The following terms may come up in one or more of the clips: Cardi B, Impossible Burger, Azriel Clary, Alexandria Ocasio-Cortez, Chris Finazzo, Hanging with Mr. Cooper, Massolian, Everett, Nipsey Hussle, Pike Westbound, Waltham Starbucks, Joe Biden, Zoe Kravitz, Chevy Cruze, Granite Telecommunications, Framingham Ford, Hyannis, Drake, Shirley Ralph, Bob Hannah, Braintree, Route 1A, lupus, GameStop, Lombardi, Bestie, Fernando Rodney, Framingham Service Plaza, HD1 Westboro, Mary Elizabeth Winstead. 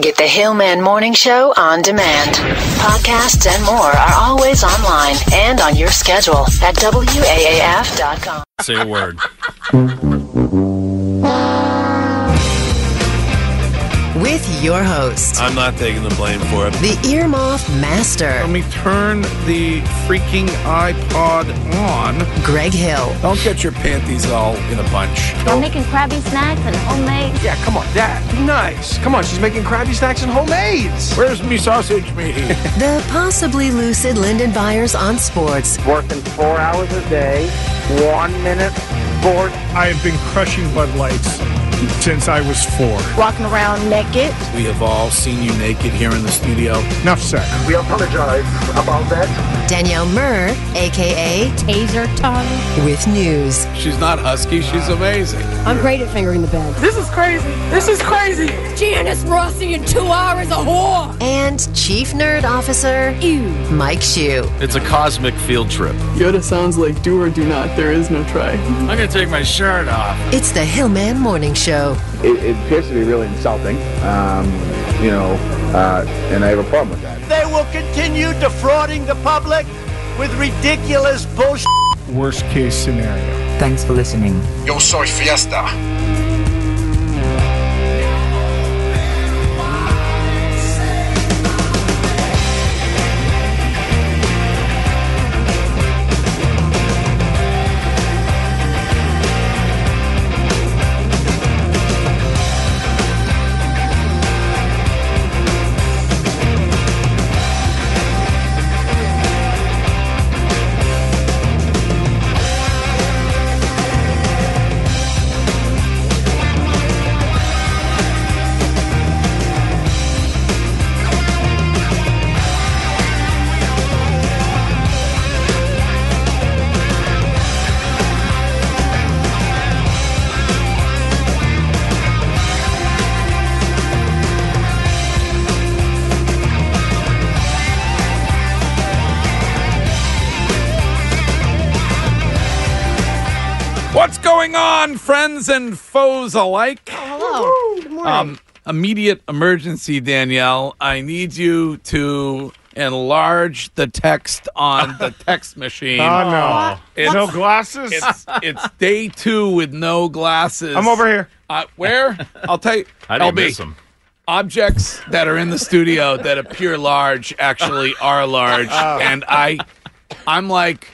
Get the Hillman Morning Show on demand. Podcasts and more are always online and on your schedule at WAAF.com. Say a word. With your host. I'm not taking the blame for it. The Earmuff Master. Let me turn the freaking iPod on. Greg Hill. Don't get your panties all in a bunch. I'm making Krabby snacks and homemade. Yeah, come on, Dad. Nice. Come on, she's making Krabby snacks and homemades. Where's me sausage meat? The possibly lucid Linden Byers on sports. Working 4 hours a day, 1 minute, bored. I have been crushing Bud Lights since I was 4. Walking around naked. We have all seen you naked here in the studio. Enough said. We apologize about that. Danielle Murr, a.k.a. Taser Tongue. With news. She's not husky. She's amazing. I'm great at fingering the bed. This is crazy. This is crazy. Janice Rossi in 2 hours, a whore. And Chief Nerd Officer, Mike Shue. It's a cosmic field trip. Yoda sounds like do or do not. There is no try. I'm going to take my shirt off. It's the Hillman Morning Show. It appears to be really insulting, and I have a problem with that. They will continue defrauding the public with ridiculous bullshit. Worst case scenario. Thanks for listening. Yo soy Fiesta. Friends and foes alike. Oh, hello. Good morning. Immediate emergency, Danielle. I need you to enlarge the text on the text machine. Oh, no. It's, no glasses? It's day 2 with no glasses. I'm over here. Where? I'll tell you. I didn't miss them. Objects that are in the studio that appear large actually are large. Oh. And I'm like...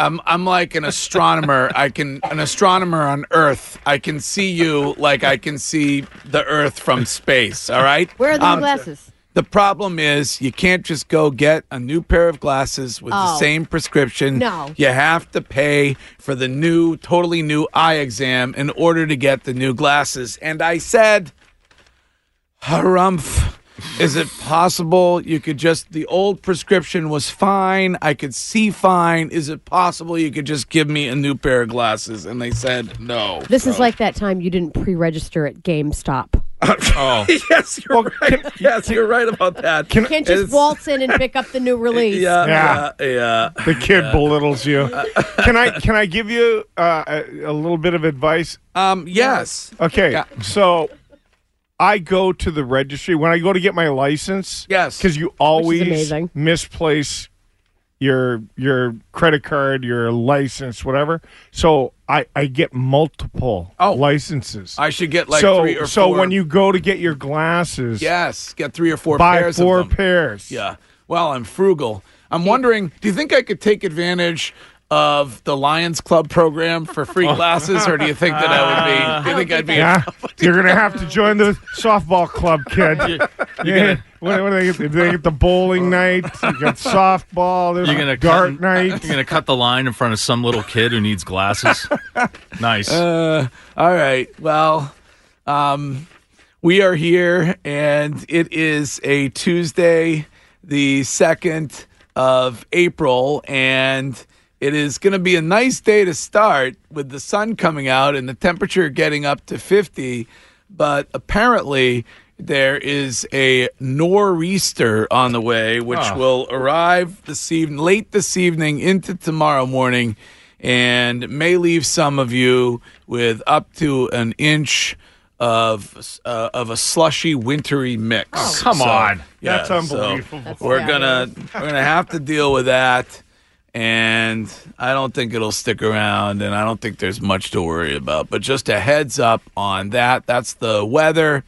I'm like an astronomer. An astronomer on Earth. I can see you like I can see the Earth from space, all right? Where are the new glasses? The problem is you can't just go get a new pair of glasses with the same prescription. No. You have to pay for the totally new eye exam in order to get the new glasses. And I said, harumph. Is it possible you could just, the old prescription was fine, I could see fine, is it possible you could just give me a new pair of glasses? And they said no. This is like that time you didn't pre-register at GameStop. Oh. Yes, you're right. Yes, you're right about that. You can't just waltz in and pick up the new release. Yeah. The kid belittles you. Can I give you a little bit of advice? Yes. Okay, yeah. So... I go to the registry when I go to get my license. Yes, because you always misplace your credit card, your license, whatever. So I get multiple licenses. I should get like 3 or 4. So when you go to get your glasses, yes, get 3 or 4 pairs. Buy 4 of them. Pairs. Yeah. Well, I'm frugal. I'm wondering, do you think I could take advantage of the Lions Club program for free glasses, or do you think that I would be? You're gonna have to join the softball club, kid. They get the bowling night. You got softball. There's a dart night. You're gonna cut the line in front of some little kid who needs glasses. Nice. All right. Well, we are here, and it is a Tuesday, the 2nd of April, and it is going to be a nice day to start with the sun coming out and the temperature getting up to 50, but apparently there is a nor'easter on the way, which will arrive late this evening into tomorrow morning and may leave some of you with up to an inch of a slushy, wintry mix. Oh, come on. Yeah, that's unbelievable. So we're gonna have to deal with that. And I don't think it'll stick around, and I don't think there's much to worry about. But just a heads up on that. That's the weather.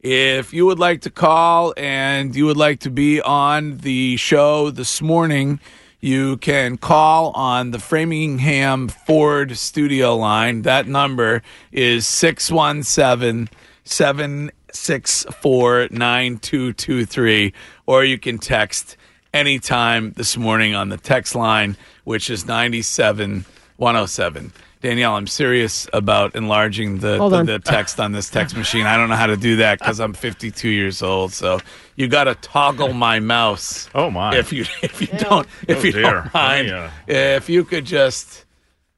If you would like to call and you would like to be on the show this morning, you can call on the Framingham Ford studio line. That number is 617-764-9223. Or you can text anytime this morning on the text line, which is 97107. Danielle, I'm serious about enlarging the text on this text machine. I don't know how to do that because I'm 52 years old. So you got to toggle my mouse. Oh my! If you don't mind, if you could just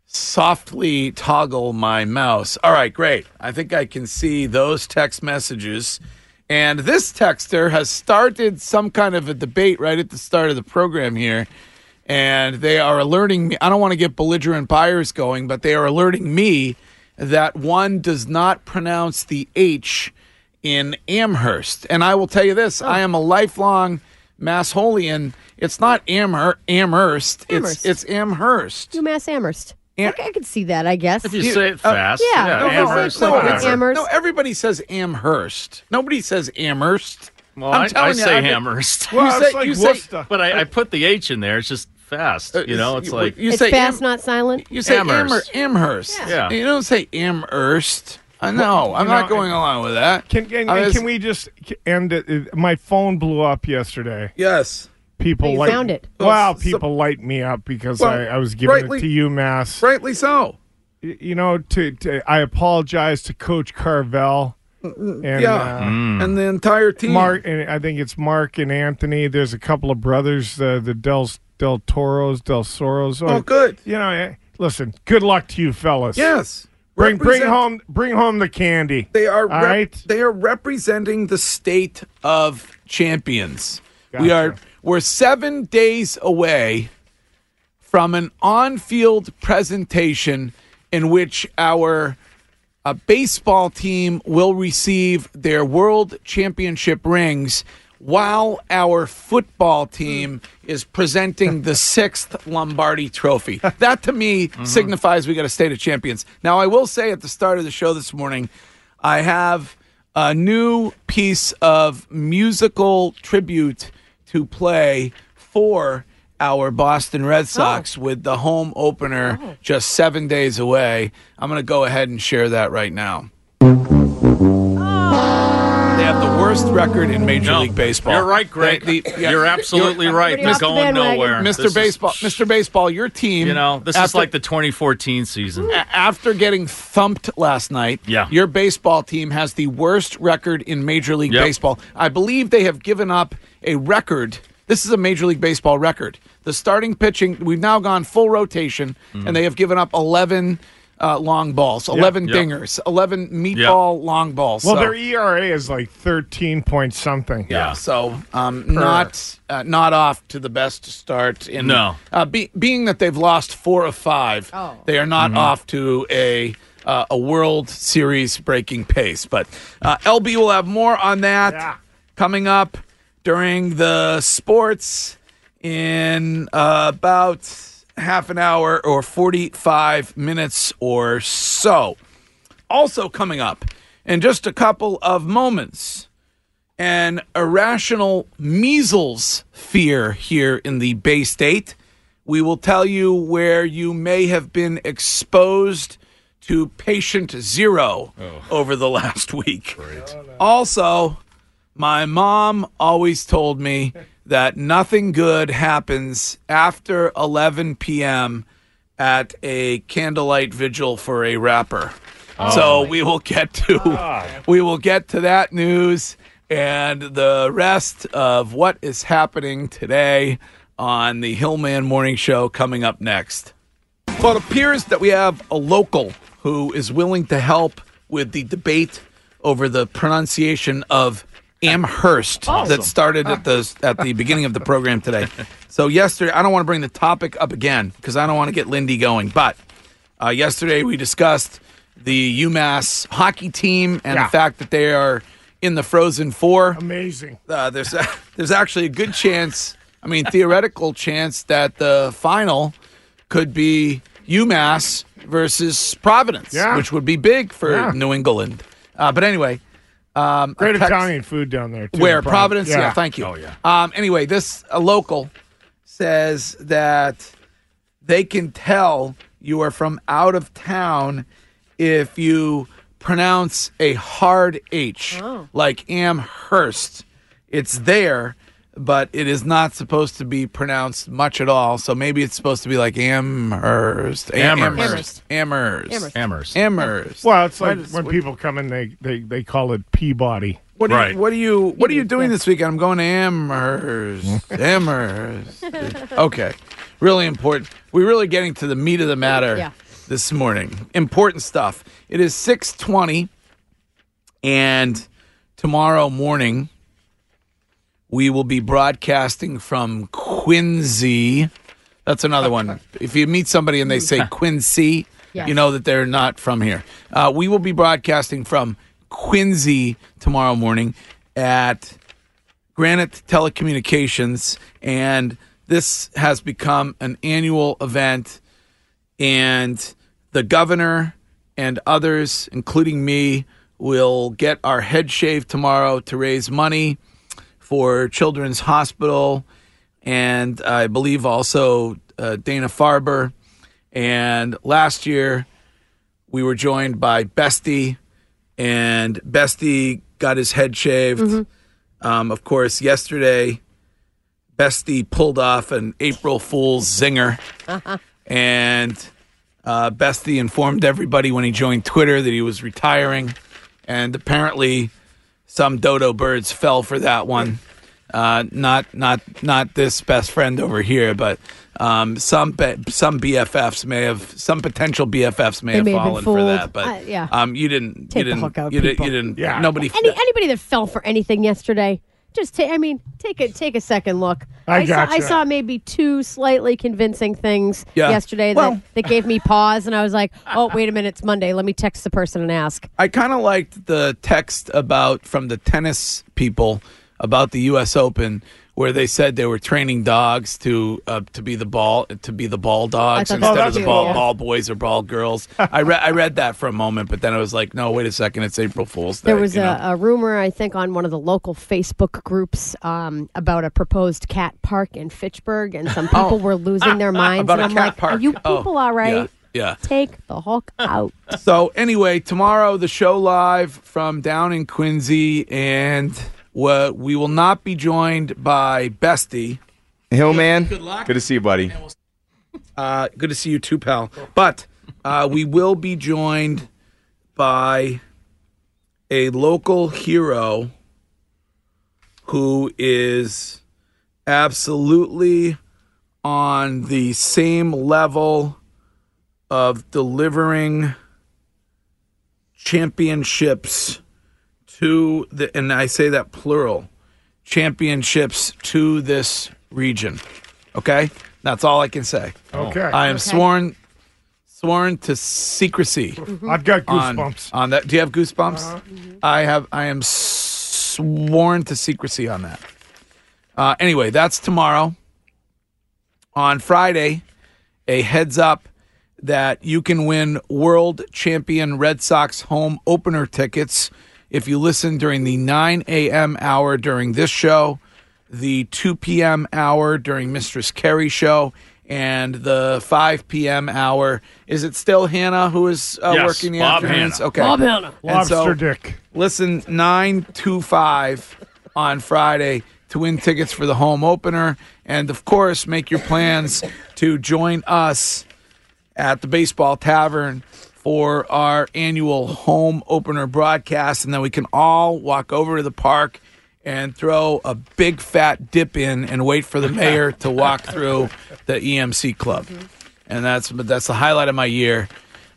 softly toggle my mouse. All right, great. I think I can see those text messages. And this texter has started some kind of a debate right at the start of the program here. And they are alerting me. I don't want to get belligerent buyers going, but they are alerting me that one does not pronounce the H in Amherst. And I will tell you this. I am a lifelong Massolian. It's not Amherst. It's Amherst. UMass Amherst. I could see that, I guess. If you say it fast. Amherst. It's Amherst. No, everybody says Amherst. Nobody says Amherst. Well, I say Amherst. Well, you say, but I put the H in there. It's just fast. You know, it's like. You say it's fast, not silent. You say Amherst. Amherst. Yeah. You don't say Amherst. No, I'm not going along with that. Can we just end it? My phone blew up yesterday. Yes. People light me up because I was giving it to UMass. Rightly so. You know, I apologize to Coach Carvel and the entire team. Mark, and I think it's Mark and Anthony. There's a couple of brothers, the Del Soros. Oh, good. You know, listen. Good luck to you, fellas. Yes. Bring home the candy. They are right. They are representing the state of champions. Gotcha. We're 7 days away from an on-field presentation in which our baseball team will receive their world championship rings while our football team is presenting the sixth Lombardi trophy. That, to me, signifies we got a state of champions. Now, I will say at the start of the show this morning, I have a new piece of musical tribute to play for our Boston Red Sox with the home opener just 7 days away. I'm going to go ahead and share that right now. They have the worst record in Major League Baseball. You're right, Greg. You're absolutely right. They're going nowhere. Mr. Baseball, your team. You know, this is like the 2014 season. After getting thumped last night, your baseball team has the worst record in Major League Baseball. I believe they have given up a record. This is a Major League Baseball record. The starting pitching, we've now gone full rotation, and they have given up 11 long balls, 11 dingers, 11 meatball long balls. Well, their ERA is like 13-point-something. Yeah, so not off to the best start. Being that they've lost 4 of 5, they are not off to a World Series-breaking pace. But LB will have more on that coming up. During the sports in about half an hour or 45 minutes or so. Also coming up in just a couple of moments, an irrational measles fear here in the Bay State. We will tell you where you may have been exposed to patient zero over the last week. Great. Also, my mom always told me that nothing good happens after 11 p.m. at a candlelight vigil for a rapper. So we will get to that news and the rest of what is happening today on the Hillman Morning Show coming up next. Well, it appears that we have a local who is willing to help with the debate over the pronunciation of Amherst that started at the beginning of the program today. So yesterday, I don't want to bring the topic up again because I don't want to get Lindy going. But yesterday we discussed the UMass hockey team and the fact that they are in the Frozen Four. Amazing. There's actually a good chance, I mean, theoretical chance that the final could be UMass versus Providence, which would be big for New England. But anyway. Great Italian food down there, too. Where? Providence? Yeah, thank you. Oh, yeah. Anyway, this local says that they can tell you are from out of town if you pronounce a hard H, like Amherst. It's there, but it is not supposed to be pronounced much at all. So maybe it's supposed to be like Amherst. Amherst. Well, it's like when people come in, they call it Peabody. What are you doing this weekend? I'm going to Amherst. Amherst. Okay. Really important. We're really getting to the meat of the matter this morning. Important stuff. It is 6:20, and tomorrow morning we will be broadcasting from Quincy. That's another one. If you meet somebody and they say Quincy, you know that they're not from here. We will be broadcasting from Quincy tomorrow morning at Granite Telecommunications. And this has become an annual event. And the governor and others, including me, will get our head shaved tomorrow to raise money for Children's Hospital, and I believe also Dana-Farber. And last year, we were joined by Bestie, and Bestie got his head shaved. Mm-hmm. Of course, yesterday, Bestie pulled off an April Fool's zinger, and Bestie informed everybody when he joined Twitter that he was retiring, and apparently some dodo birds fell for that one. Not this best friend over here, but some potential BFFs may have fallen for that. But you didn't take the hook out of people. Yeah. Nobody. Anybody that fell for anything yesterday, just take a second look. I saw maybe two slightly convincing things yesterday that gave me pause, and I was like, oh, wait a minute, it's Monday. Let me text the person and ask. I kind of liked the text from the tennis people about the U.S. Open, where they said they were training dogs to be the ball dogs instead of the ball boys or ball girls. I read that for a moment, but then I was like, no, wait a second, it's April Fool's Day. There was a rumor, I think, on one of the local Facebook groups about a proposed cat park in Fitchburg, and some people were losing their minds. About and a I'm cat like, park. Are you people all right? Yeah. Take the Hulk out. So anyway, tomorrow the show live from down in Quincy, and we will not be joined by Bestie. Hillman, good luck. Good to see you, buddy. Good to see you too, pal. But we will be joined by a local hero who is absolutely on the same level of delivering championships and I say that plural, championships to this region. Okay? That's all I can say. Okay. I am sworn to secrecy. Mm-hmm. I've got goosebumps. On that. Do you have goosebumps? Uh-huh. Mm-hmm. I am sworn to secrecy on that. Anyway, that's tomorrow. On Friday, a heads up that you can win world champion Red Sox home opener tickets if you listen during the 9 a.m. hour during this show, the 2 p.m. hour during Mistress Kerry's show, and the 5 p.m. hour. Is it still Hannah who is working the afternoons? Yes, okay. Bob Hannah. Lobster Dick. Listen 9-5 on Friday to win tickets for the home opener. And, of course, make your plans to join us at the Baseball Tavern for our annual home opener broadcast, and then we can all walk over to the park and throw a big fat dip in and wait for the mayor to walk through the EMC Club. Mm-hmm. And that's the highlight of my year,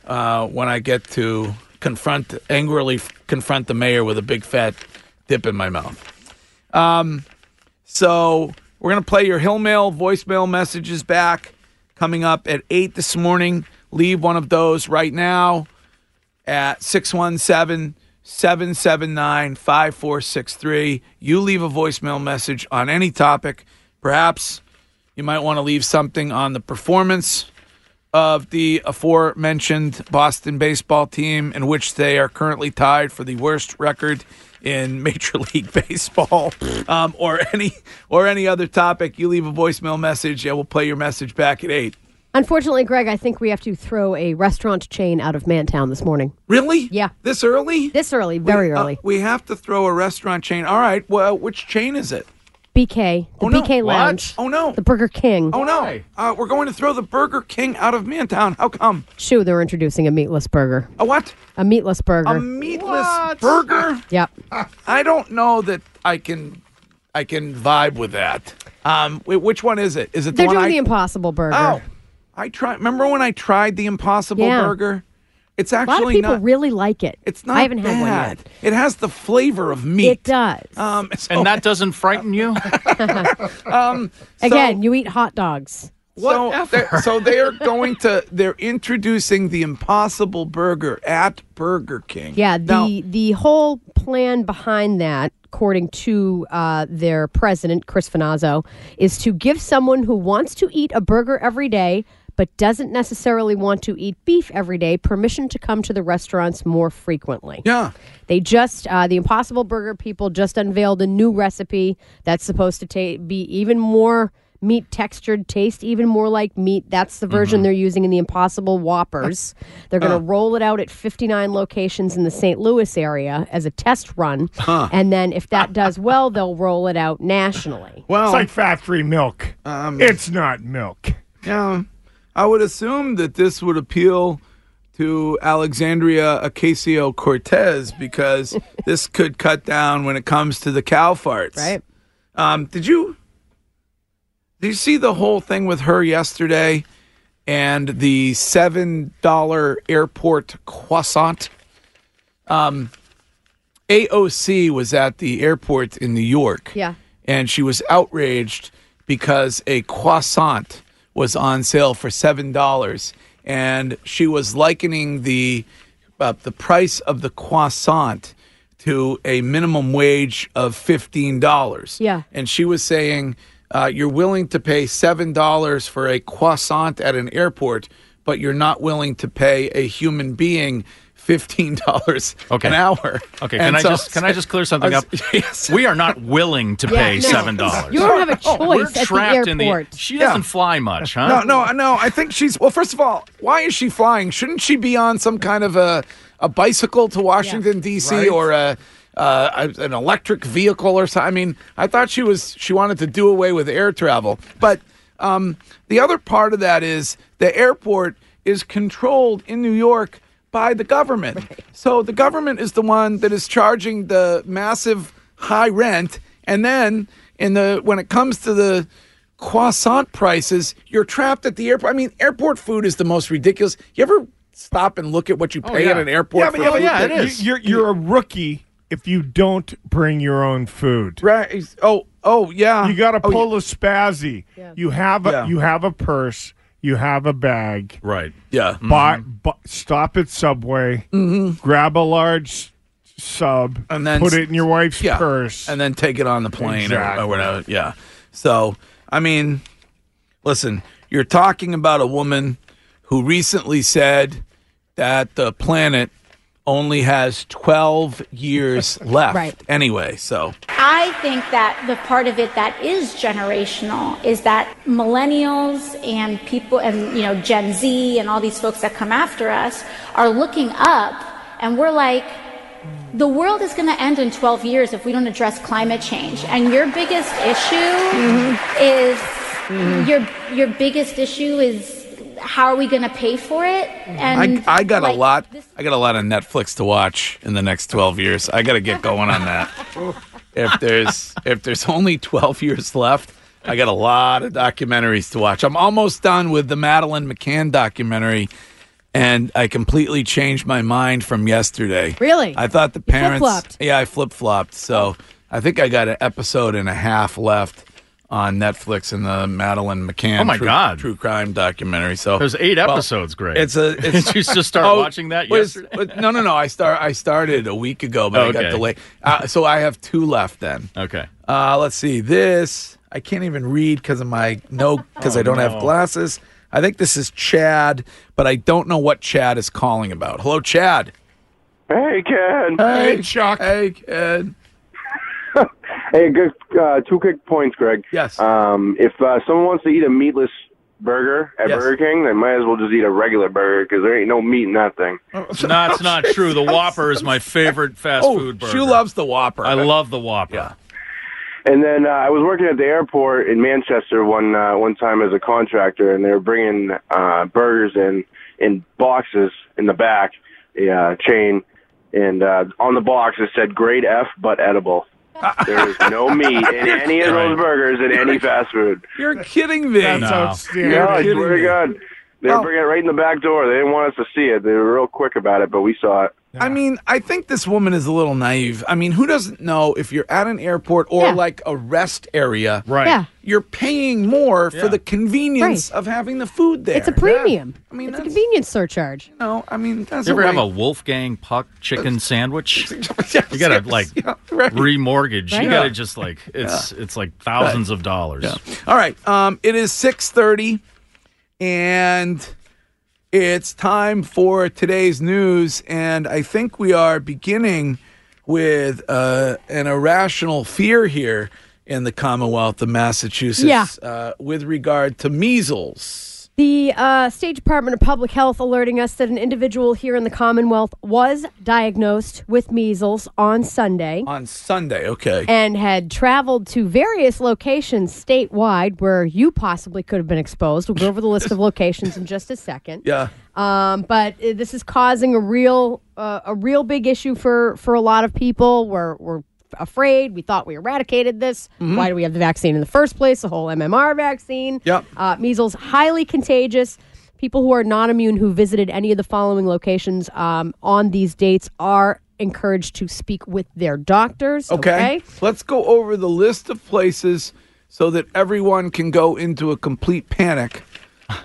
when I get to angrily confront the mayor with a big fat dip in my mouth. So we're going to play your Hillmail voicemail messages back coming up at 8 this morning. Leave one of those right now. at 617-779-5463. You leave a voicemail message on any topic. Perhaps you might want to leave something on the performance of the aforementioned Boston baseball team, in which they are currently tied for the worst record in Major League Baseball, or any other topic. You leave a voicemail message, and we'll play your message back at 8. Unfortunately, Greg, I think we have to throw a restaurant chain out of Mantown this morning. Really? Yeah. This early? This early, very early. We have to throw a restaurant chain. All right, well, which chain is it? BK. BK Lounge. What? Oh, no. The Burger King. Oh, no. We're going to throw the Burger King out of Mantown. How come? Shue, they're introducing a meatless burger. A what? A meatless burger. A meatless burger? Yep. I don't know that I can vibe with that. Which one is it? Is it the one They're doing the Impossible Burger. Oh. Remember when I tried the Impossible Burger? It's actually a lot of people really like it. It's not bad. I haven't had one yet. It has the flavor of meat. It does. And that doesn't frighten you? Again, you eat hot dogs. So they are going to, they're introducing the Impossible Burger at Burger King. Yeah, the whole plan behind that, according to their president, Chris Finazzo, is to give someone who wants to eat a burger every day but doesn't necessarily want to eat beef every day, permission to come to the restaurants more frequently. Yeah. They just, the Impossible Burger people just unveiled a new recipe that's supposed to be even more meat textured, taste even more like meat. That's the version they're using in the Impossible Whoppers. They're going to roll it out at 59 locations in the St. Louis area as a test run. And then if that does well, they'll roll it out nationally. Well, it's like factory milk. It's not milk. Yeah. I would assume that this would appeal to Alexandria Ocasio-Cortez because this could cut down when it comes to the cow farts. Right. Did you see the whole thing with her yesterday and the $7 airport croissant? AOC was at the airport in New York. Yeah. And she was outraged because a croissant was on sale for $7, and she was likening the price of the croissant to a minimum wage of $15. Yeah. And she was saying, you're willing to pay $7 for a croissant at an airport, but you're not willing to pay a human being $15 an hour. Okay, can I just clear something up? Yes. We are not willing to pay $7. You don't have a choice at the airport. She doesn't fly much, huh? No. I think she's... Well, first of all, why is she flying? Shouldn't she be on some kind of a bicycle to Washington, D.C. Right? Or an electric vehicle or something? I mean, I thought she wanted to do away with air travel. But the other part of that is the airport is controlled in New York by the government. Right. So the government is the one that is charging the massive high rent, and then when it comes to the croissant prices, you're trapped at the airport. I mean, airport food is the most ridiculous. You ever stop and look at what you pay at an airport? Yeah, it is. You're a rookie if you don't bring your own food. Right. Oh yeah. You got to pull a spazzy. Yeah. You have a purse. You have a bag. Right. Yeah. Stop at Subway. Mm-hmm. Grab a large sub. And then put it in your wife's purse. And then take it on the plane or whatever. Yeah. So, I mean, listen, you're talking about a woman who recently said that the planet only has 12 years left anyway, so. I think that the part of it that is generational is that millennials and people and, Gen Z and all these folks that come after us are looking up, and we're like, the world is going to end in 12 years if we don't address climate change. And your biggest issue is, your biggest issue is, how are we going to pay for it? And I got a lot of Netflix to watch in the next 12 years. I got to get going on that. If there's only 12 years left, I got a lot of documentaries to watch. I'm almost done with the Madeleine McCann documentary, and I completely changed my mind from yesterday. Really? I thought the parents... You flip-flopped. Yeah, I flip-flopped. So I think I got an episode and a half left on Netflix in the Madeleine McCann true crime documentary. So there's 8 episodes, Greg. Did you just start watching that yesterday? No. I started a week ago, but I got delayed. So I have 2 left then. Okay. Let's see. This I can't even read because of my I don't have glasses. I think this is Chad, but I don't know what Chad is calling about. Hello, Chad. Hey, Ken. Hey, Chuck. Hey, Ken. Hey, good. 2 quick points, Greg. Yes. If someone wants to eat a meatless burger at Burger King, they might as well just eat a regular burger because there ain't no meat in that thing. No, it's not true. The Whopper is my favorite fast food burger. She loves the Whopper. I love the Whopper. Yeah. And then I was working at the airport in Manchester one time as a contractor, and they were bringing burgers in boxes in the back, chain, and on the box it said grade F but edible. There is no meat in any of those burgers in any fast food. You're kidding me. That's outstanding. No, I swear to God. They were bringing it right in the back door. They didn't want us to see it. They were real quick about it, but we saw it. Yeah. I mean, I think this woman is a little naive. I mean, who doesn't know if you're at an airport or like a rest area, right? Yeah. You're paying more for the convenience of having the food there. It's a premium. Yeah. I mean, it's a convenience surcharge. You know, I mean, that's you ever have a Wolfgang Puck chicken sandwich? You got to remortgage. Right. You got to just it's like thousands of dollars. Yeah. All right. It is 6:30 and it's time for today's news, and I think we are beginning with an irrational fear here in the Commonwealth of Massachusetts with regard to measles. The State Department of Public Health alerting us that an individual here in the Commonwealth was diagnosed with measles on Sunday. On Sunday, okay. And had traveled to various locations statewide where you possibly could have been exposed. We'll go over the list of locations in just a second. Yeah. But this is causing a real big issue for a lot of people. We're afraid. We thought we eradicated this. Mm-hmm. Why do we have the vaccine in the first place? The whole MMR vaccine. Yep. Measles, highly contagious. People who are not immune who visited any of the following locations on these dates are encouraged to speak with their doctors. Okay. Let's go over the list of places so that everyone can go into a complete panic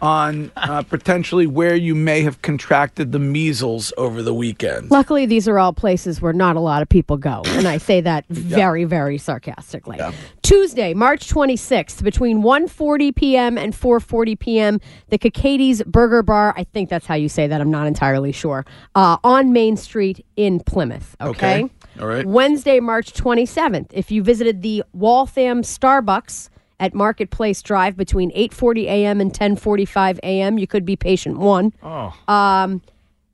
on potentially where you may have contracted the measles over the weekend. Luckily, these are all places where not a lot of people go, and I say that very, very sarcastically. Yeah. Tuesday, March 26th, between 1:40 p.m. and 4:40 p.m., the Cacades Burger Bar, I think that's how you say that, I'm not entirely sure, on Main Street in Plymouth, okay? All right. Wednesday, March 27th, if you visited the Waltham Starbucks at Marketplace Drive between 8:40 a.m. and 10:45 a.m. You could be patient 1. Oh.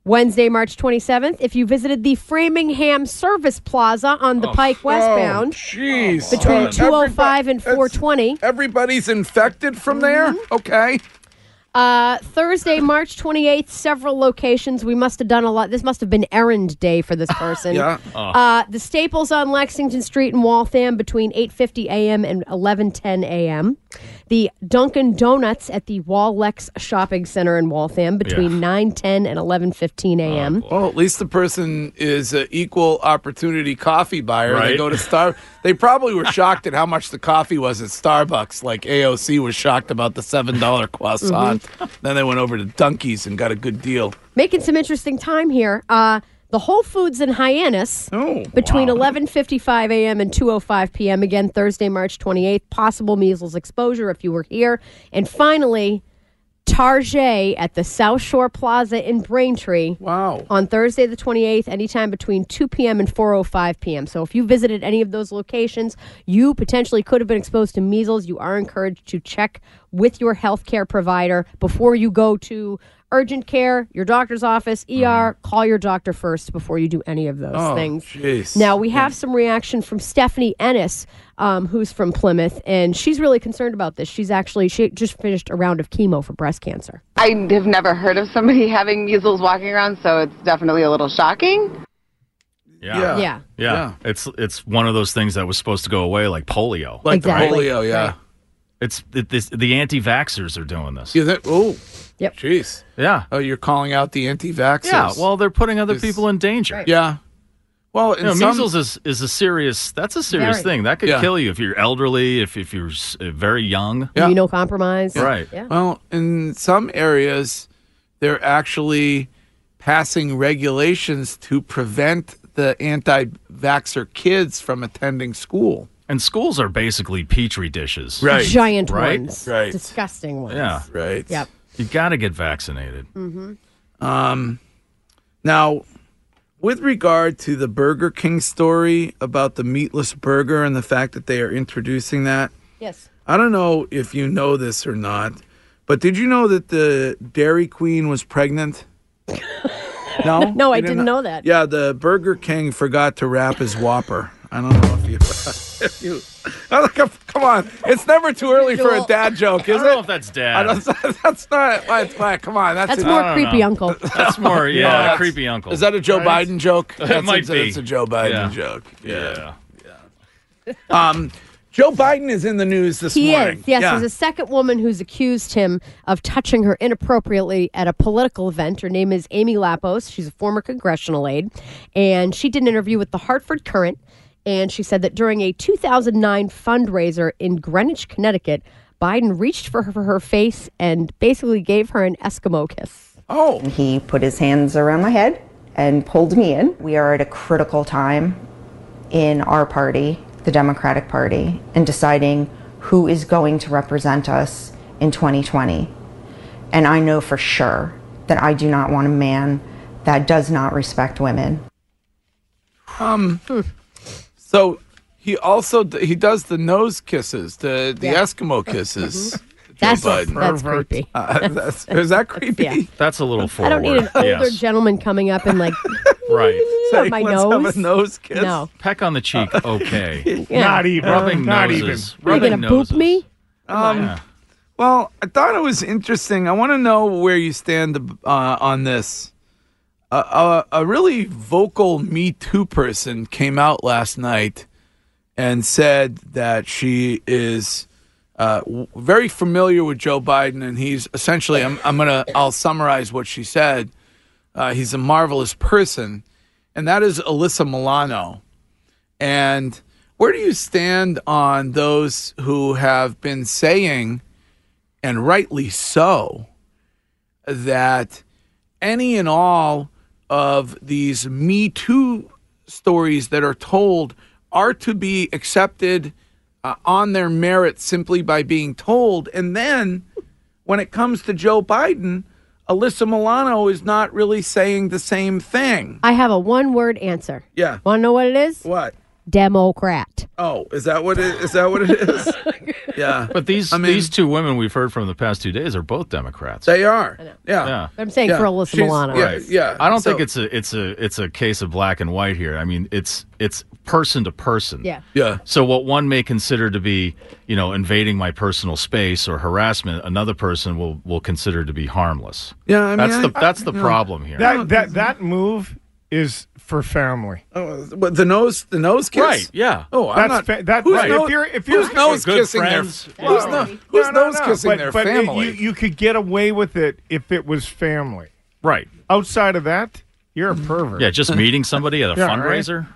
Wednesday, March 27th, if you visited the Framingham Service Plaza on the Pike westbound between 2:05 and 4:20. Everybody's infected from there? Okay. Thursday, March 28th, several locations. We must have done a lot. This must have been errand day for this person. The Staples on Lexington Street in Waltham between 8:50 a.m. and 11:10 a.m. The Dunkin' Donuts at the Wallex Shopping Center in Waltham between 9:10 and 11:15 a.m. Well, at least the person is an equal opportunity coffee buyer. Right? They go to They probably were shocked at how much the coffee was at Starbucks, like AOC was shocked about the $7 croissant. Then they went over to Dunkies and got a good deal. Making some interesting time here. The Whole Foods in Hyannis between 11:55 a.m. and 2:05 p.m. Again, Thursday, March 28th. Possible measles exposure if you were here. And finally, Target at the South Shore Plaza in Braintree. Wow. On Thursday the 28th, anytime between 2 p.m. and 4:05 p.m. So if you visited any of those locations, you potentially could have been exposed to measles. You are encouraged to check with your healthcare provider before you go to urgent care, your doctor's office, ER, call your doctor first before you do any of those things. Geez. Now, we have some reaction from Stephanie Ennis, who's from Plymouth, and she's really concerned about this. She just finished a round of chemo for breast cancer. I have never heard of somebody having measles walking around, so it's definitely a little shocking. Yeah. It's one of those things that was supposed to go away, like polio. Polio, yeah. Right. The anti-vaxxers are doing this. Yep. Jeez. Yeah. Oh, you're calling out the anti-vaxxers. Yeah, well, they're putting other people in danger. Right. Yeah. Well, you know, measles is a serious. That's a serious thing. That could kill you if you're elderly, if you're very young, immunocompromised. Right. Yeah. Well, in some areas, they're actually passing regulations to prevent the anti-vaxxer kids from attending school. And schools are basically petri dishes, right? Giant ones, right? Disgusting ones. Yeah. Right. Yep. You got to get vaccinated. Mm-hmm. Now. With regard to the Burger King story about the meatless burger and the fact that they are introducing that. Yes. I don't know if you know this or not, but did you know that the Dairy Queen was pregnant? No? No, I didn't know that. Yeah, the Burger King forgot to wrap his Whopper. I don't know if you... Come on. It's never too early for a dad joke, is it? I don't know if that's dad. That's not why it's black. Come on. That's more creepy uncle. That's more, yeah, creepy uncle. Is that a Joe Biden joke? It might be. It's a Joe Biden joke. Yeah. Joe Biden is in the news this morning. He is. Yes, there's a second woman who's accused him of touching her inappropriately at a political event. Her name is Amy Lapos. She's a former congressional aide. And she did an interview with the Hartford Courant. And she said that during a 2009 fundraiser in Greenwich, Connecticut, Biden reached for her face and basically gave her an Eskimo kiss. Oh. And he put his hands around my head and pulled me in. We are at a critical time in our party, the Democratic Party, and deciding who is going to represent us in 2020. And I know for sure that I do not want a man that does not respect women. So he does the nose kisses, the Eskimo kisses. Mm-hmm. That's creepy. Is that creepy? Yeah. That's a little forward. I don't need an older gentleman coming up and like, on my nose. Have a nose kiss. No. Peck on the cheek, okay. Yeah. Not even. Rubbing noses. Are you going to boop me? Well, I thought it was interesting. I want to know where you stand on this. A really vocal Me Too person came out last night and said that she is very familiar with Joe Biden, and he's essentially, I'll summarize what she said. He's a marvelous person, and that is Alyssa Milano. And where do you stand on those who have been saying, and rightly so, that any and all of these Me Too stories that are told are to be accepted on their merit simply by being told. And then when it comes to Joe Biden, Alyssa Milano is not really saying the same thing. I have a one-word answer. Yeah. Want to know what it is? What? Democrat. Oh, is that what it is? Yeah. But these two women we've heard from the past 2 days are both Democrats. They are. I know. Yeah. I'm saying for Alyssa Milano. Yeah, right. Yeah. I don't think it's a case of black and white here. I mean, it's person to person. Yeah. Yeah. So what one may consider to be, invading my personal space or harassment, another person will consider to be harmless. Yeah, I mean, that's the problem here. That move is for family. Oh, but the nose kiss? Right, yeah. Oh, Who's nose kissing their family? Who's nose kissing their family? You could get away with it if it was family. Right. Outside of that, you're a pervert. Yeah, just meeting somebody at a fundraiser.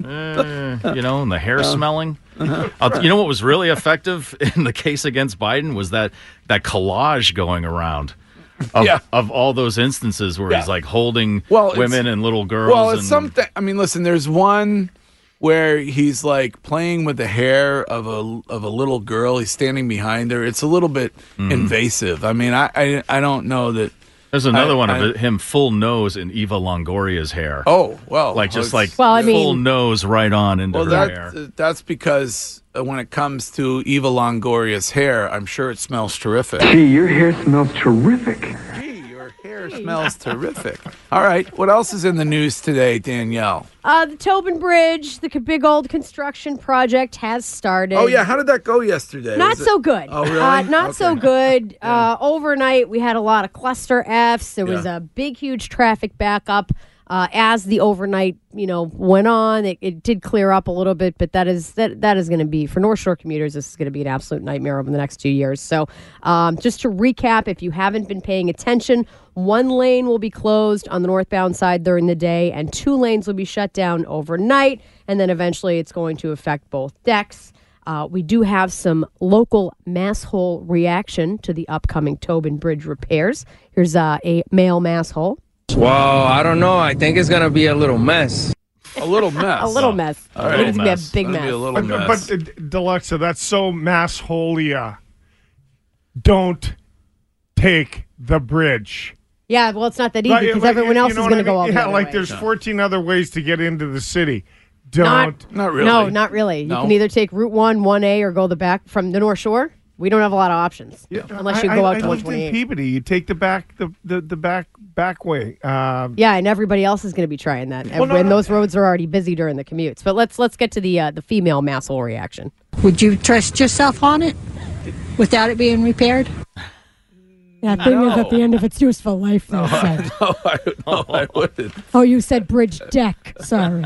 Right? And the hair smelling. You know what was really effective in the case against Biden was that collage going around. Of all those instances where he's like holding women and little girls. Well, it's something. I mean, listen, there's one where he's like playing with the hair of a little girl. He's standing behind her. It's a little bit invasive. I mean, I don't know that. There's another one of him full nose in Eva Longoria's hair. Oh, well. Like just like full nose right on into her hair. That's because when it comes to Eva Longoria's hair, I'm sure it smells terrific. Gee, your hair smells terrific. All right. What else is in the news today, Danielle? The Tobin Bridge, the big old construction project has started. Oh, yeah. How did that go yesterday? Not so good. Oh, really? Not so good. Overnight, we had a lot of cluster Fs. There was a big, huge traffic backup. As the overnight, went on, it did clear up a little bit, but that is going to be, for North Shore commuters, this is going to be an absolute nightmare over the next 2 years. So just to recap, if you haven't been paying attention, one lane will be closed on the northbound side during the day, and two lanes will be shut down overnight, and then eventually it's going to affect both decks. We do have some local masshole reaction to the upcoming Tobin Bridge repairs. Here's a male masshole. Well, I don't know. I think it's going to be a little mess. A little mess. A little mess. Right. It's going to be a big mess. But Deluxa, that's so mass-holia. Don't take the bridge. Yeah, well, it's not that easy because everyone else is going to go all the way. Yeah, there's 14 other ways to get into the city. Don't. Not really. No, not really. No. You can either take Route 1, 1A, or go the back from the North Shore. We don't have a lot of options, unless you go out to 128. I lived in Peabody. You take the back way. Yeah, and everybody else is going to be trying that. Those roads are already busy during the commutes. But let's get to the female masshole reaction. Would you trust yourself on it without it being repaired? Yeah, I think at the end of its useful life, they said. No, I wouldn't. Oh, you said bridge deck. Sorry.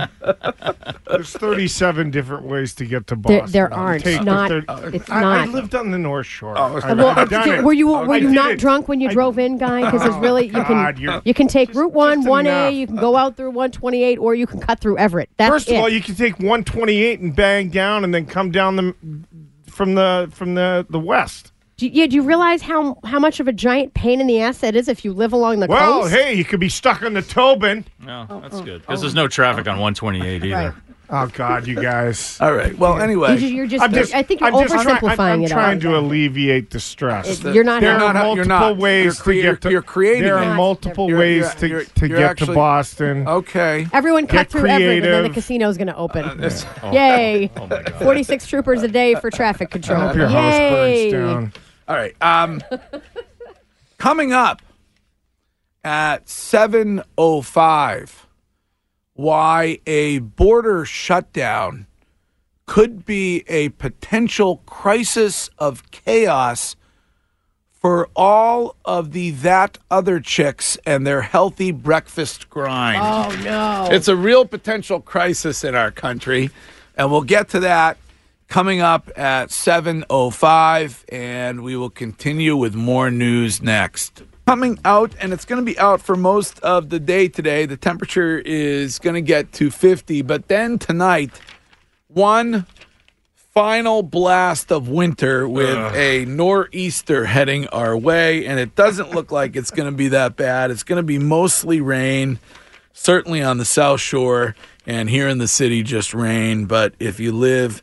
There's 37 different ways to get to Boston. There aren't. I lived on the North Shore. Oh, were you not drunk when you drove in, guy? Because there's really you can take Route 1, 1A, you can go out through 128, or you can cut through Everett. First of all, you can take 128 and bang down, and then come down from the west. Do you realize how much of a giant pain in the ass that is if you live along the coast? Well, hey, you could be stuck on the Tobin. No, that's good. Because there's no traffic on 128 either. Right. Oh, God, you guys. All right. Well, anyway. I think you're oversimplifying it. I'm trying to alleviate the stress. There are multiple ways to get to Boston. Okay. Everyone cut through Everett, and then the casino's going to open. Yay. Oh, my God. 46 troopers a day for traffic control. I hope your house burns down. All right. Coming up at 7:05. Why a border shutdown could be a potential crisis of chaos for all of the that other chicks and their healthy breakfast grind. Oh, no. It's a real potential crisis in our country, and we'll get to that coming up at 7:05, and we will continue with more news next. Coming out, and it's going to be out for most of the day today. The temperature is going to get to 50, but then tonight, one final blast of winter with a nor'easter heading our way, and it doesn't look like it's going to be that bad. It's going to be mostly rain, certainly on the South Shore, and here in the city just rain, but if you live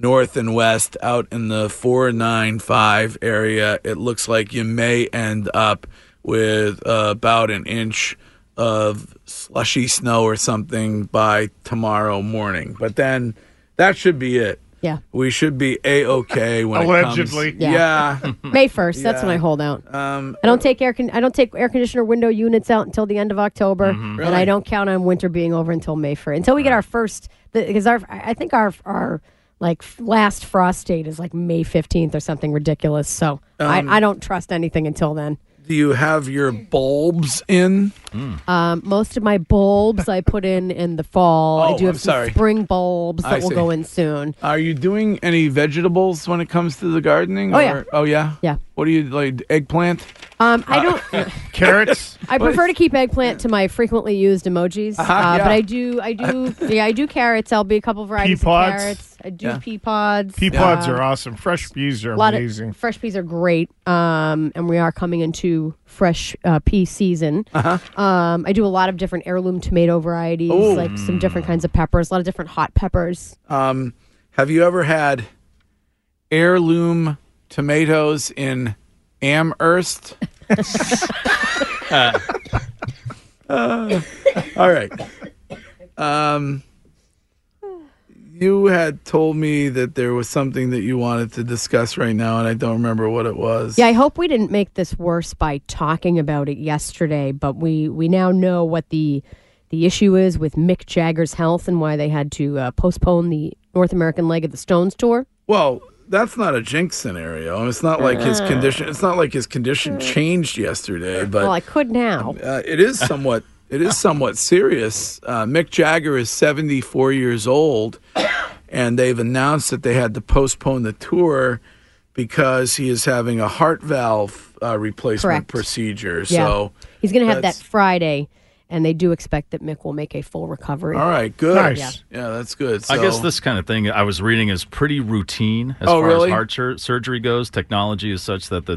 north and west, out in the 495 area, it looks like you may end up with about an inch of slushy snow or something by tomorrow morning. But then that should be it. Yeah. We should be A-okay when allegedly. It comes. Yeah. May 1st. That's when I hold out. I don't take air conditioner window units out until the end of October, mm-hmm. Really? And I don't count on winter being over until May 1st. Until we get our first, because I think our last frost date is May 15th or something ridiculous. So I don't trust anything until then. Do you have your bulbs in? Most of my bulbs I put in the fall. I do have some spring bulbs that will go in soon. Are you doing any vegetables when it comes to the gardening? Yeah. Oh, yeah? Yeah. What do you, eggplant? I don't. Carrots? I prefer to keep eggplant to my frequently used emojis. Yeah. But I do carrots. I'll be a couple varieties of carrots. I do pea pods. Pea pods are awesome. Fresh peas are amazing. Fresh peas are great. And we are coming into fresh pea season. Uh-huh. I do a lot of different heirloom tomato varieties, some different kinds of peppers, a lot of different hot peppers. Have you ever had heirloom tomatoes in Amherst? All right. You had told me that there was something that you wanted to discuss right now, and I don't remember what it was. Yeah, I hope we didn't make this worse by talking about it yesterday, but we now know what the issue is with Mick Jagger's health and why they had to postpone the North American leg of the Stones tour. Well, that's not a jinx scenario. It's not like his condition changed yesterday. But, well, I could now. It is somewhat It is somewhat serious. Mick Jagger is 74 years old, and they've announced that they had to postpone the tour because he is having a heart valve replacement procedure. Yeah. So he's going to have that Friday, and they do expect that Mick will make a full recovery. All right, good. Nice. Yeah, that's good. So, I guess this kind of thing I was reading is pretty routine as far as heart surgery goes. Technology is such that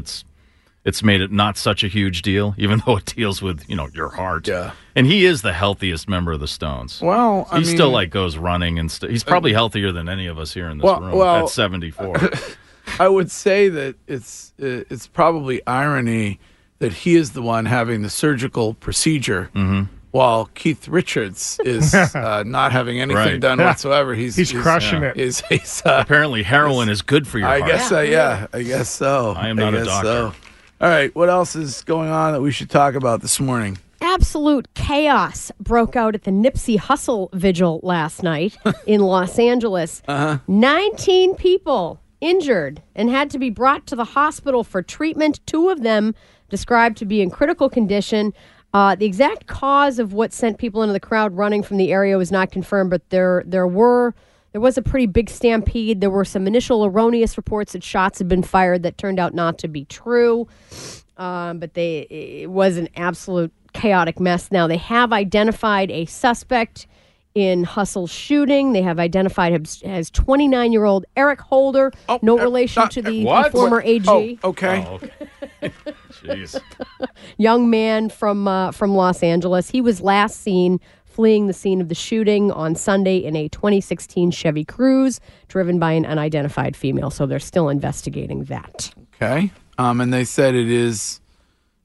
it's made it not such a huge deal, even though it deals with, your heart. Yeah. And he is the healthiest member of the Stones. Well, I mean, still goes running and he's probably healthier than any of us here in this room at 74. I would say that it's probably irony that he is the one having the surgical procedure, while Keith Richards is not having anything done whatsoever. He's crushing it. Apparently heroin is good for your heart. I guess so. I am not a doctor. So. All right, what else is going on that we should talk about this morning? Absolute chaos broke out at the Nipsey Hussle vigil last night in Los Angeles. 19 people injured and had to be brought to the hospital for treatment. Two of them described to be in critical condition. The exact cause of what sent people into the crowd running from the area was not confirmed, but there was a pretty big stampede. There were some initial erroneous reports that shots had been fired that turned out not to be true. But it was an absolute chaotic mess. Now, they have identified a suspect in Hussle's shooting. They have identified him as 29-year-old Eric Holder, no relation to the former AG. Okay. Jeez. Young man from Los Angeles. He was last seen fleeing the scene of the shooting on Sunday in a 2016 Chevy Cruze driven by an unidentified female. So they're still investigating that. Okay. And they said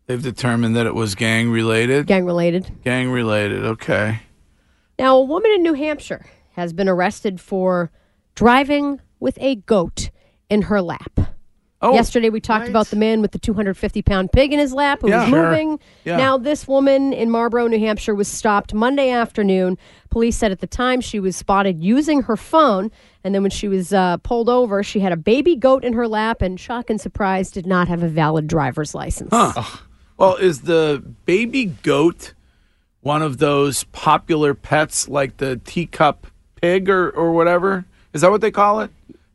they've determined that it was gang-related? Gang-related, okay. Now, a woman in New Hampshire has been arrested for driving with a goat in her lap. Yesterday we talked about the man with the 250-pound pig in his lap who was moving. Yeah. Now, this woman in Marlborough, New Hampshire, was stopped Monday afternoon. Police said at the time she was spotted using her phone, and then when she was pulled over, she had a baby goat in her lap and, shock and surprise, did not have a valid driver's license. Huh. Well, is the baby goat one of those popular pets like the teacup pig or whatever? Is that what they call it?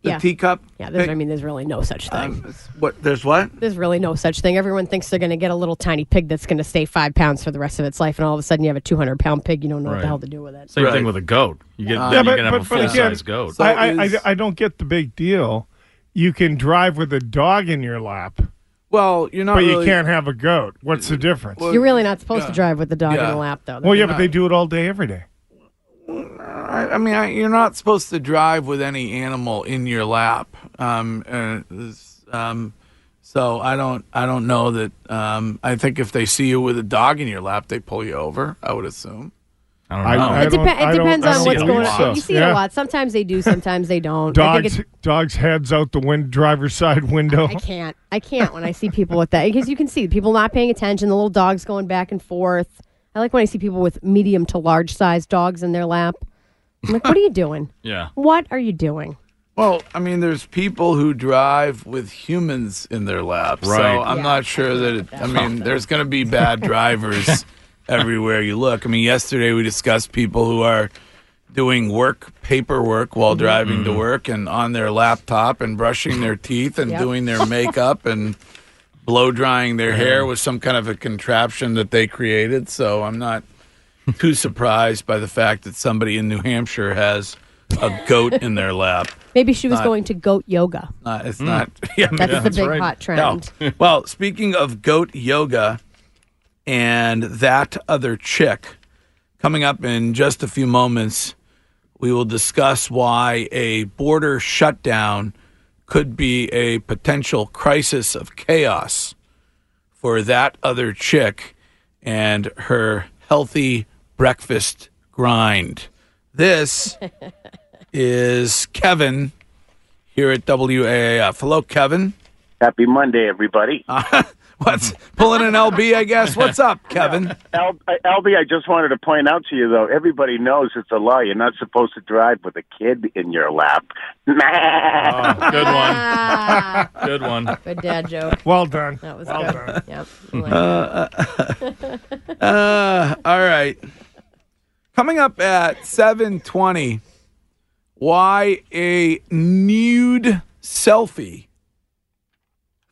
The teacup? Yeah, there's really no such thing. There's really no such thing. Everyone thinks they're going to get a little tiny pig that's going to stay 5 pounds for the rest of its life, and all of a sudden you have a 200-pound pig. You don't know what the hell to do with it. Same thing with a goat. You're going to have a full-size goat. So I don't get the big deal. You can drive with a dog in your lap. Well, you're not. But you can't have a goat. What's the difference? Well, you're really not supposed to drive with the dog in the lap, though. But they do it all day, every day. You're not supposed to drive with any animal in your lap. So I don't know that. I think if they see you with a dog in your lap, they pull you over, I would assume. I don't know. It depends on what's going on. You see it a lot. Sometimes they do. Sometimes they don't. Dogs' heads out the driver's side window. I can't when I see people with that, because you can see people not paying attention. The little dog's going back and forth. I like when I see people with medium to large size dogs in their lap. I'm like, what are you doing? Yeah. What are you doing? Well, there's people who drive with humans in their laps. Right. So I'm not sure that there's going to be bad drivers everywhere you look. Yesterday we discussed people who are doing paperwork while driving to work and on their laptop and brushing their teeth and doing their makeup and blow drying their hair with some kind of a contraption that they created. So I'm not too surprised by the fact that somebody in New Hampshire has a goat in their lap. Maybe she was going to goat yoga. It's not. Yeah, that's the big hot trend. No. Well, speaking of goat yoga and that other chick, coming up in just a few moments, we will discuss why a border shutdown could be a potential crisis of chaos for that other chick and her healthy breakfast grind. This is Kevin here at WAAF. Hello, Kevin. Happy Monday, everybody. What's pulling an LB, I guess? What's up, Kevin? Yeah. LB, I just wanted to point out to you, though, everybody knows it's a law. You're not supposed to drive with a kid in your lap. Oh, good one. Good one. Good dad joke. Well done. That was well good. Done. Yep. All right. Coming up at 7:20, why a nude selfie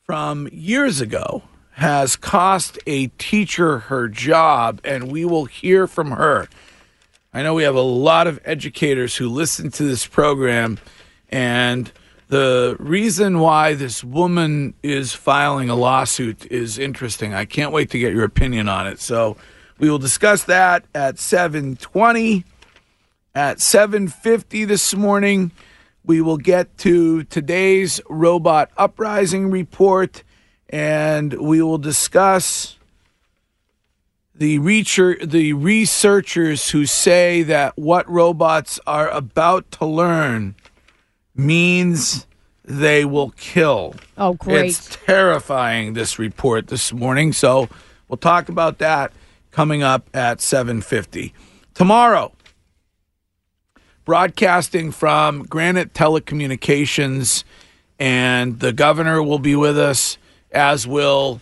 from years ago has cost a teacher her job, and we will hear from her. I know we have a lot of educators who listen to this program, and the reason why this woman is filing a lawsuit is interesting. I can't wait to get your opinion on it, so we will discuss that at 7:20. At 7:50 this morning, we will get to today's Robot Uprising report, and we will discuss the researchers who say that what robots are about to learn means they will kill. Oh, great. It's terrifying, this report this morning, so we'll talk about that coming up at 7:50. Tomorrow, broadcasting from Granite Telecommunications, and the governor will be with us, as will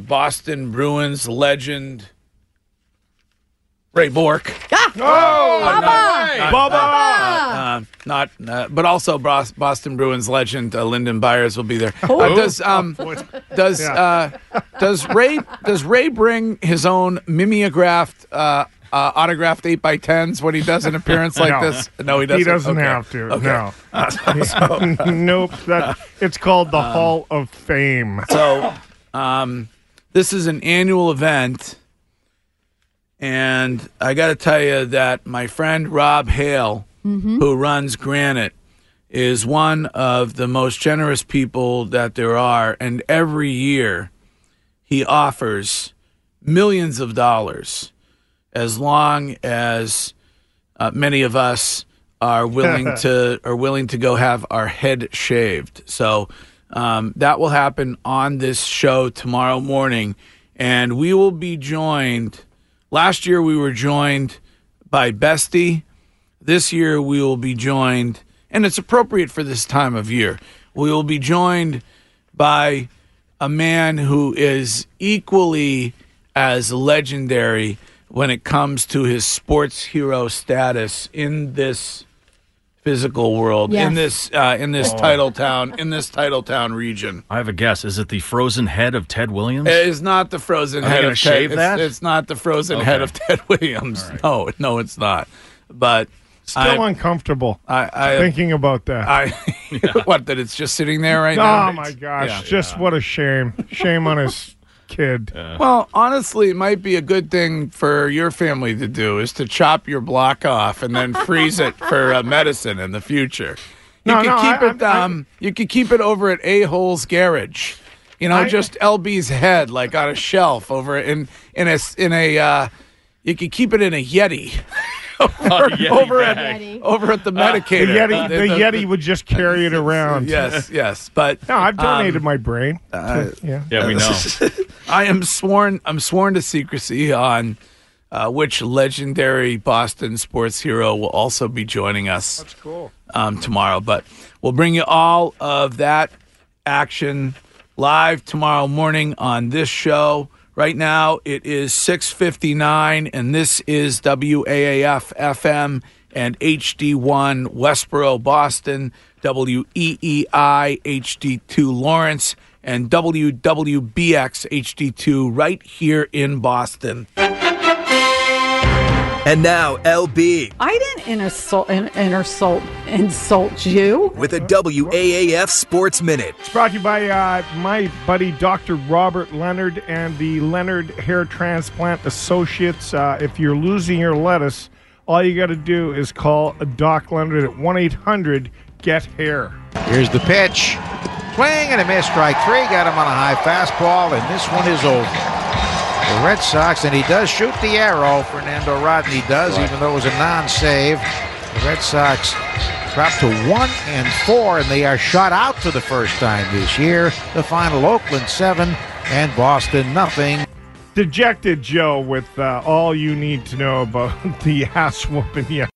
Boston Bruins legend Ray Bork. Ah! But also Boston Bruins legend Linden Byers will be there. Does Ray bring his own mimeographed autographed 8x10s when he does an appearance like this? No, he doesn't. He doesn't have to. Okay. No. Nope. It's called the Hall of Fame. So this is an annual event, and I got to tell you that my friend Rob Hale, who runs Granite, is one of the most generous people that there are, and every year he offers millions of dollars as long as many of us are willing to go have our head shaved. So that will happen on this show tomorrow morning, and we will be joined. Last year we were joined by Bestie. This year we will be joined, and it's appropriate for this time of year, we will be joined by a man who is equally as legendary when it comes to his sports hero status in this physical world, in this Titletown region. I have a guess. Is it the frozen head of Ted Williams? It is not the frozen head of Ted. It's not the frozen head of Ted Williams. Right. No, it's not. But still uncomfortable. I thinking about that. That it's just sitting there right now. Oh my gosh! Yeah. What a shame. Shame on his kid. Well, honestly, it might be a good thing for your family to do is to chop your block off and then freeze it for medicine in the future. You could keep it over at A-Hole's garage. You know, just LB's head, like on a shelf over in a you could keep it in a Yeti. Over at the Medicaid. The Yeti would just carry it around. Yes. But no, I've donated my brain. We know. I'm sworn to secrecy on which legendary Boston sports hero will also be joining us. That's cool. Tomorrow, but we'll bring you all of that action live tomorrow morning on this show. Right now, it is 6:59, and this is WAAF FM and HD1 Westboro, Boston, WEEI HD2 Lawrence, and WWBX HD2 right here in Boston. And now, LB. I didn't insult you. With a WAAF Sports Minute. It's brought to you by my buddy, Dr. Robert Leonard, and the Leonard Hair Transplant Associates. If you're losing your lettuce, all you got to do is call Doc Leonard at 1-800-GET-HAIR. Here's the pitch. Swing and a miss, strike three. Got him on a high fastball, and this one is over. The Red Sox, and he does shoot the arrow. Fernando Rodney does, even though it was a non-save. The Red Sox dropped to 1-4, and they are shut out for the first time this year. The final, Oakland 7, and Boston nothing. Dejected Joe with all you need to know about the ass whooping